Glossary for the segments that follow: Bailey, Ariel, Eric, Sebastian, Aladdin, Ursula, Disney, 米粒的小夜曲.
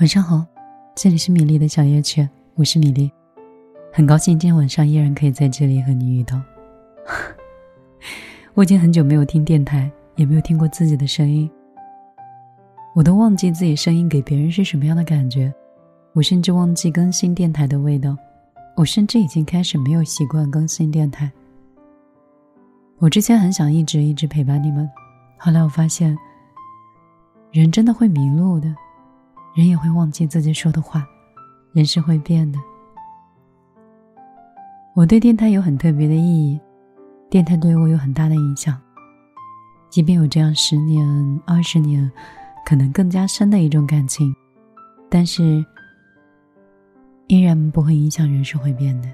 晚上好，这里是米粒的小夜曲，我是米粒，很高兴今天晚上依然可以在这里和你遇到。我已经很久没有听电台，也没有听过自己的声音，我都忘记自己声音给别人是什么样的感觉，我甚至忘记更新电台的味道，我甚至已经开始没有习惯更新电台。我之前很想一直陪伴你们，后来我发现人真的会迷路的，人也会忘记自己说的话，人是会变的。我对电台有很特别的意义，电台对我有很大的影响，即便有这样10年20年可能更加深的一种感情，但是依然不会影响人是会变的。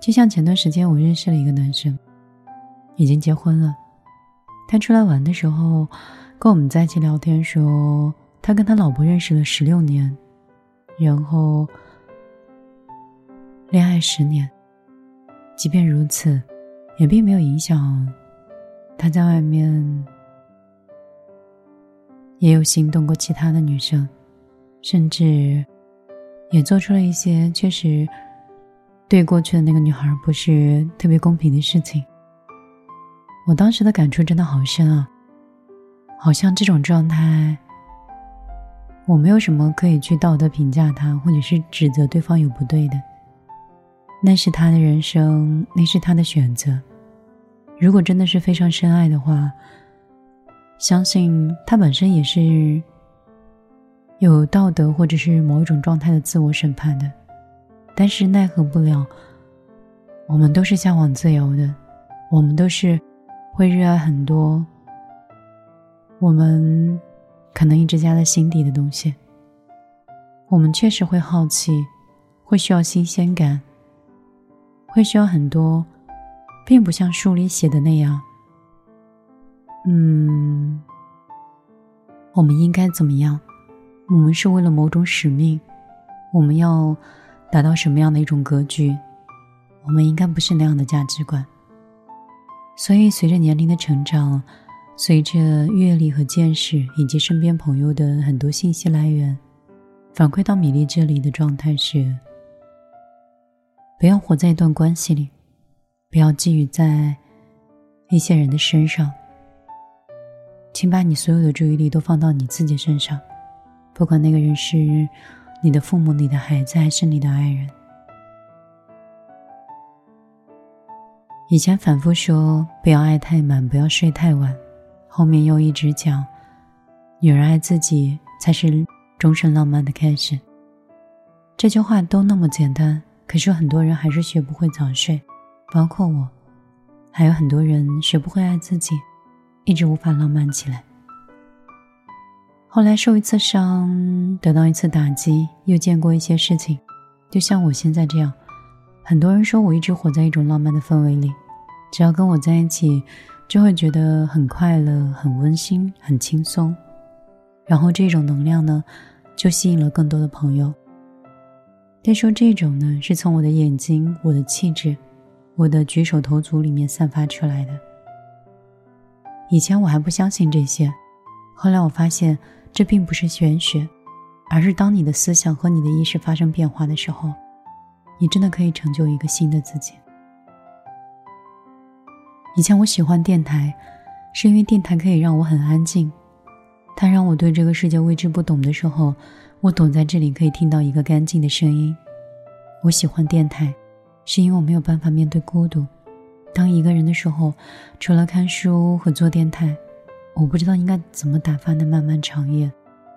就像前段时间我认识了一个男生，已经结婚了，他出来玩的时候跟我们在一起聊天说他跟他老婆认识了16年，然后恋爱10年，即便如此也并没有影响他在外面也有心动过其他的女生，甚至也做出了一些确实对过去的那个女孩不是特别公平的事情。我当时的感触真的好深啊，好像这种状态我没有什么可以去道德评价他，或者是指责对方有不对的，那是他的人生，那是他的选择。如果真的是非常深爱的话，相信他本身也是有道德或者是某一种状态的自我审判的，但是奈何不了我们都是向往自由的，我们都是会热爱很多我们可能一直加在心底的东西，我们确实会好奇，会需要新鲜感，会需要很多并不像书里写的那样我们应该怎么样，我们是为了某种使命，我们要达到什么样的一种格局，我们应该不是那样的价值观。所以随着年龄的成长，随着阅历和见识，以及身边朋友的很多信息来源，反馈到米粒这里的状态是：不要活在一段关系里，不要寄予在一些人的身上，请把你所有的注意力都放到你自己身上，不管那个人是你的父母、你的孩子，还是你的爱人。以前反复说不要爱太满，不要睡太晚，后面又一直讲女人爱自己才是终身浪漫的开始。这句话都那么简单，可是很多人还是学不会早睡，包括我，还有很多人学不会爱自己，一直无法浪漫起来。后来受一次伤，得到一次打击，又见过一些事情，就像我现在这样，很多人说我一直活在一种浪漫的氛围里，只要跟我在一起就会觉得很快乐，很温馨，很轻松，然后这种能量呢就吸引了更多的朋友。再说这种呢是从我的眼睛、我的气质、我的举手投足里面散发出来的。以前我还不相信这些，后来我发现这并不是玄学，而是当你的思想和你的意识发生变化的时候，你真的可以成就一个新的自己。以前我喜欢电台，是因为电台可以让我很安静，它让我对这个世界未知不懂的时候，我躲在这里可以听到一个干净的声音。我喜欢电台，是因为我没有办法面对孤独，当一个人的时候，除了看书和做电台，我不知道应该怎么打发那漫漫长夜，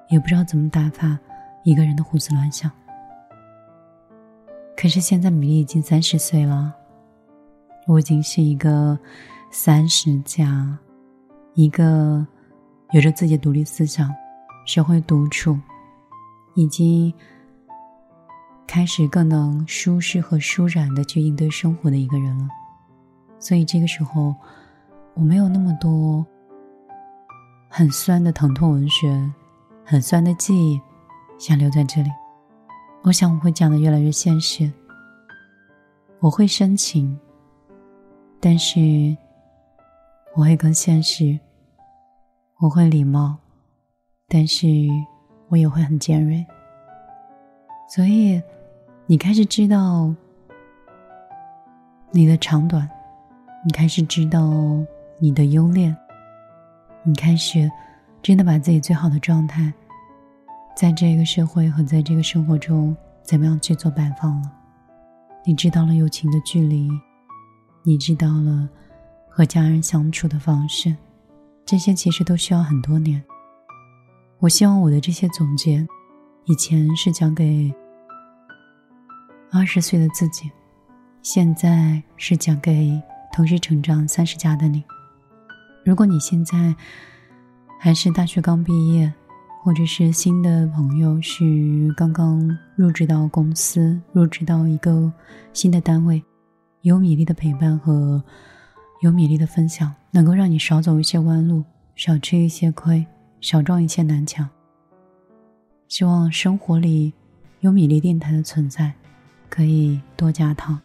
也不知道怎么打发一个人的胡思乱想。可是现在米粒已经30岁了，我已经是一个30+，一个有着自己独立思想，学会独处，已经开始更能舒适和舒展地去应对生活的一个人了。所以这个时候我没有那么多很酸的疼痛文学，很酸的记忆想留在这里，我想我会讲得越来越现实，我会深情，但是我会更现实，我会礼貌，但是我也会很尖锐。所以你开始知道你的长短，你开始知道你的优劣，你开始真的把自己最好的状态在这个社会和在这个生活中怎么样去做摆放了。你知道了友情的距离，你知道了和家人相处的方式，这些其实都需要很多年。我希望我的这些总结以前是讲给20岁的自己，现在是讲给同时成长30加的你。如果你现在还是大学刚毕业，或者是新的朋友是刚刚入职到公司，入职到一个新的单位，有米粒的陪伴和有米粒的分享能够让你少走一些弯路，少吃一些亏，少撞一些南墙。希望生活里有米粒电台的存在可以多加糖。